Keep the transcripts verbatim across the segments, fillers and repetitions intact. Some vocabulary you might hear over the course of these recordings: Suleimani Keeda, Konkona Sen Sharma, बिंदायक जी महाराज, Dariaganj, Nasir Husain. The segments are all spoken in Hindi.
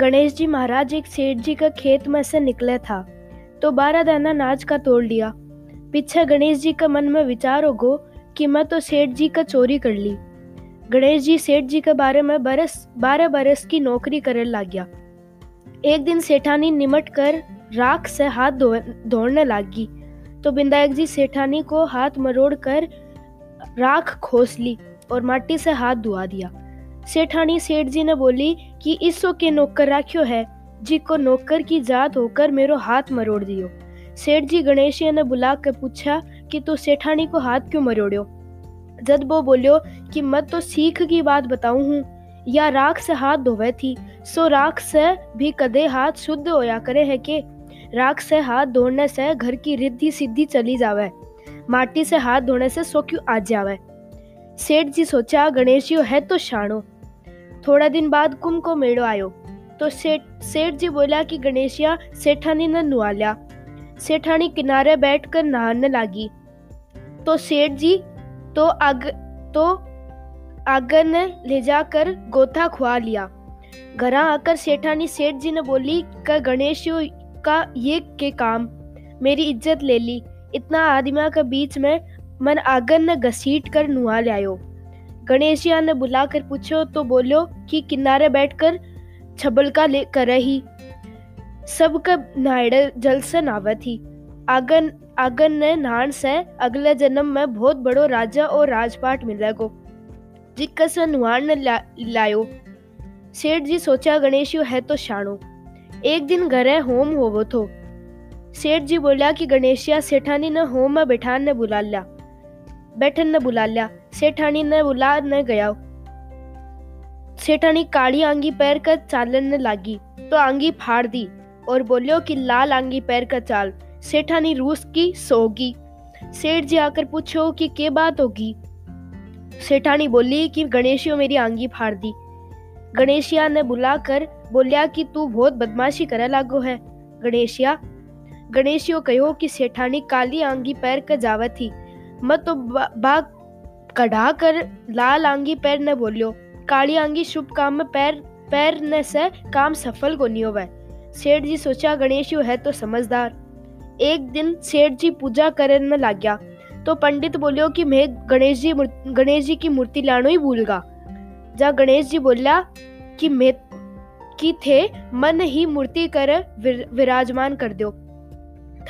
गणेश जी महाराज एक सेठ जी का खेत में से निकले था तो बारह दाना अनाज का तोड़ लिया। पीछे गणेश जी का मन में विचार होगो कि मैं तो सेठ जी का चोरी कर ली। गणेश जी सेठ जी के बारे में बरस बारह बरस की नौकरी करने लग गया। एक दिन सेठानी निमट कर राख से हाथ धोने लागी तो बिंदायक जी सेठानी को हाथ मरोड़ कर राख खोस ली और माटी से हाथ धुआ दिया। सेठानी सेठ जी ने बोली कि इसो के नौकर राख्यो है जी को नौकर की जात होकर मेरो हाथ मरोड़ दियो। सेठ जी गणेश ने बुला कर पूछा कि तू तो सेठानी को हाथ क्यों मरोड़ियो। जद वो बोलियो कि मत तो सीख की बात बताऊं हूँ, या राख से हाथ धोवे थी सो राख से भी कदे हाथ शुद्ध होया करे है के राख से हाथ धोने से घर की रिद्धि सिद्धि चली जावे, माटी से हाथ धोने से सो क्यों आ जावे। सेठ जी सोचा गणेश यो है तो शाणो। थोड़ा दिन बाद कुंभ को मेड़ो आयो तो सेठ सेठ जी बोला कि गणेशिया सेठानी ने नुआ लिया। सेठानी किनारे बैठकर नहाने लागी तो सेठ जी तो आग तो आगर ने ले जाकर गोथा खुआ लिया। घर आकर सेठानी सेठ जी ने बोली कि गणेश यो का ये के काम मेरी इज्जत ले ली। इतना आदमियों के बीच में मन आगन ने घसीट कर नुआ लायो। गणेशिया ने बुलाकर पूछो तो बोलो कि किनारे बैठकर छबलका ले कर रही सब का नहाड़े जल से नावा थी। आगन आगन ने नान से अगले जन्म में बहुत बड़ो राजा और राजपाट मिलेगो जिक्का से नुआर ने ला, लायो। सेठ जी सोचा गणेशियो है तो शाणो। एक दिन घरे होम होवो थो। सेठ जी बोला कि गणेशिया सेठानी ने होम में बैठान ने बुला लिया बैठन ने बुला लिया। सेठानी ने बुला न गया। सेठानी काली आंगी पैर का चालन ने लागी तो आंगी फाड़ दी और बोलियो कि लाल आंगी पैर का चाल। सेठानी रूस की सोगी। सेठ जी आकर पूछो कि के बात होगी। सेठानी बोली कि गणेशियो मेरी आंगी फाड़ दी। गणेशिया ने बुलाकर बोलिया कि तू बहुत बदमाशी करे लागो है। गणेशिया गणेशियो कहो कि सेठानी काली आंगी पैर का जावत थी, मत तो बाघ कढ़ा कर लाल आंगी पैर ने बोलियो। काली आंगी शुभ काम में पैर पैर ने से काम सफल को नहीं होवे। सेठ जी सोचा गणेशियो है तो समझदार। एक दिन सेठ जी पूजा करने लग गया तो पंडित बोलियो कि मैं गणेश जी गणेश जी की मूर्ति लानो ही भूल गा। जा गणेश जी बोला कि मैं की थे मन ही मूर्ति कर विर, विराजमान कर दो,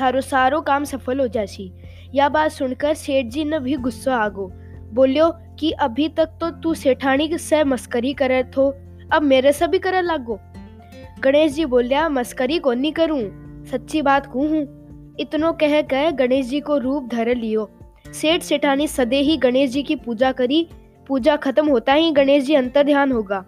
थारो सारो काम सफल हो जासी। यह बात सुनकर सेठ जी ने भी गुस्सा आगो। बोलियो कि अभी तक तो तू सेठानी से मस्करी करे थो, अब मेरे से भी करे लागो। गणेश जी बोलिया मस्करी को नहीं करूं, सच्ची बात कहूं। इतनो कह कह गणेश जी को रूप धर लियो। सेठ सेठानी सदे ही गणेश जी की पूजा करी। पूजा खत्म होता ही गणेश जी अंतर ध्यान होगा।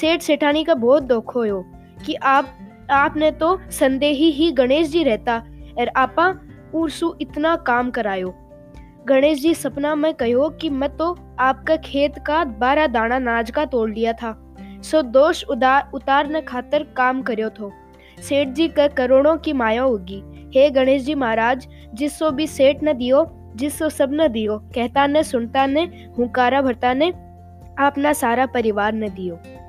सेठ सेठानी का बहुत दुख होयो कि आप आपने तो संदेही ही गणेश जी रहता और आपा उर्सु इतना काम करायो। गणेश जी सपना में कहो कि मैं तो आपका खेत का बारह दाना नाज का तोड़ लिया था सो दोष उदार उतारने खातर काम करो थो। सेठ जी का करोड़ों की माया होगी। हे गणेश जी महाराज, जिसो भी सेठ न दियो, जिसो सब न दियो, कहता ने सुनता ने हुंकारा भरता ने अपना सारा परिवार न दियो।